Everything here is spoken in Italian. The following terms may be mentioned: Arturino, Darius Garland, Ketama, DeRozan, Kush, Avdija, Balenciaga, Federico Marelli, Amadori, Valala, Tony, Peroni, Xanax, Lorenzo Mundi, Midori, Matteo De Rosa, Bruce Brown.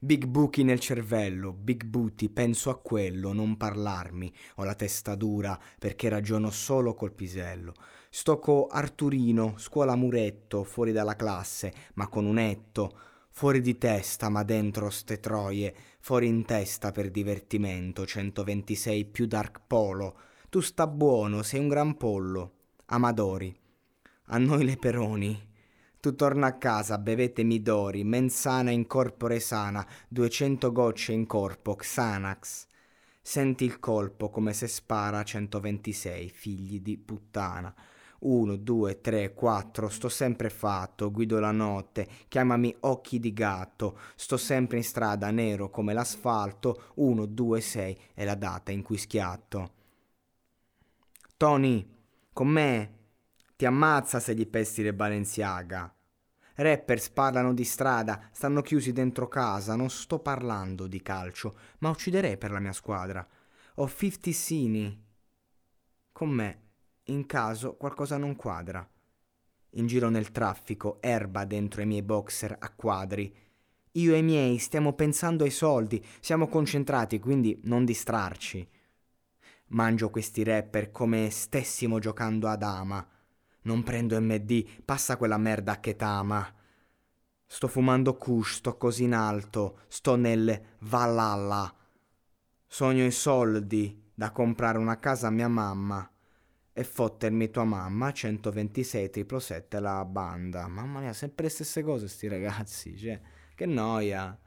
Big buchi nel cervello, big booty, penso a quello, non parlarmi, ho la testa dura perché ragiono solo col pisello. Sto co Arturino, scuola muretto, fuori dalla classe, ma con un etto, fuori di testa ma dentro ste troie, fuori in testa per divertimento, 126 più dark polo, tu sta buono, sei un gran pollo. Amadori, a noi le Peroni. Tu torna a casa, bevete Midori, mensana in corpore sana, 200 gocce in corpo, Xanax. Senti il colpo come se spara, 126, figli di puttana. 1, 2, 3, 4, sto sempre fatto, guido la notte, chiamami occhi di gatto, sto sempre in strada, nero come l'asfalto, 1, 2, 6 è la data in cui schiatto. Tony, con me... Ti ammazza se gli pesti le Balenciaga. Rappers parlano di strada, stanno chiusi dentro casa, non sto parlando di calcio, ma ucciderei per la mia squadra. Ho 50 sini. Con me, in caso qualcosa non quadra. In giro nel traffico, erba dentro i miei boxer a quadri. Io e i miei stiamo pensando ai soldi, siamo concentrati, quindi non distrarci. Mangio questi rapper come stessimo giocando a dama. Non prendo MD, passa quella merda a Ketama. Sto fumando Kush, sto così in alto, sto nel Valala. Sogno i soldi da comprare una casa a mia mamma e fottermi tua mamma, 126 777 la banda. Mamma mia, sempre le stesse cose sti ragazzi, cioè, che noia.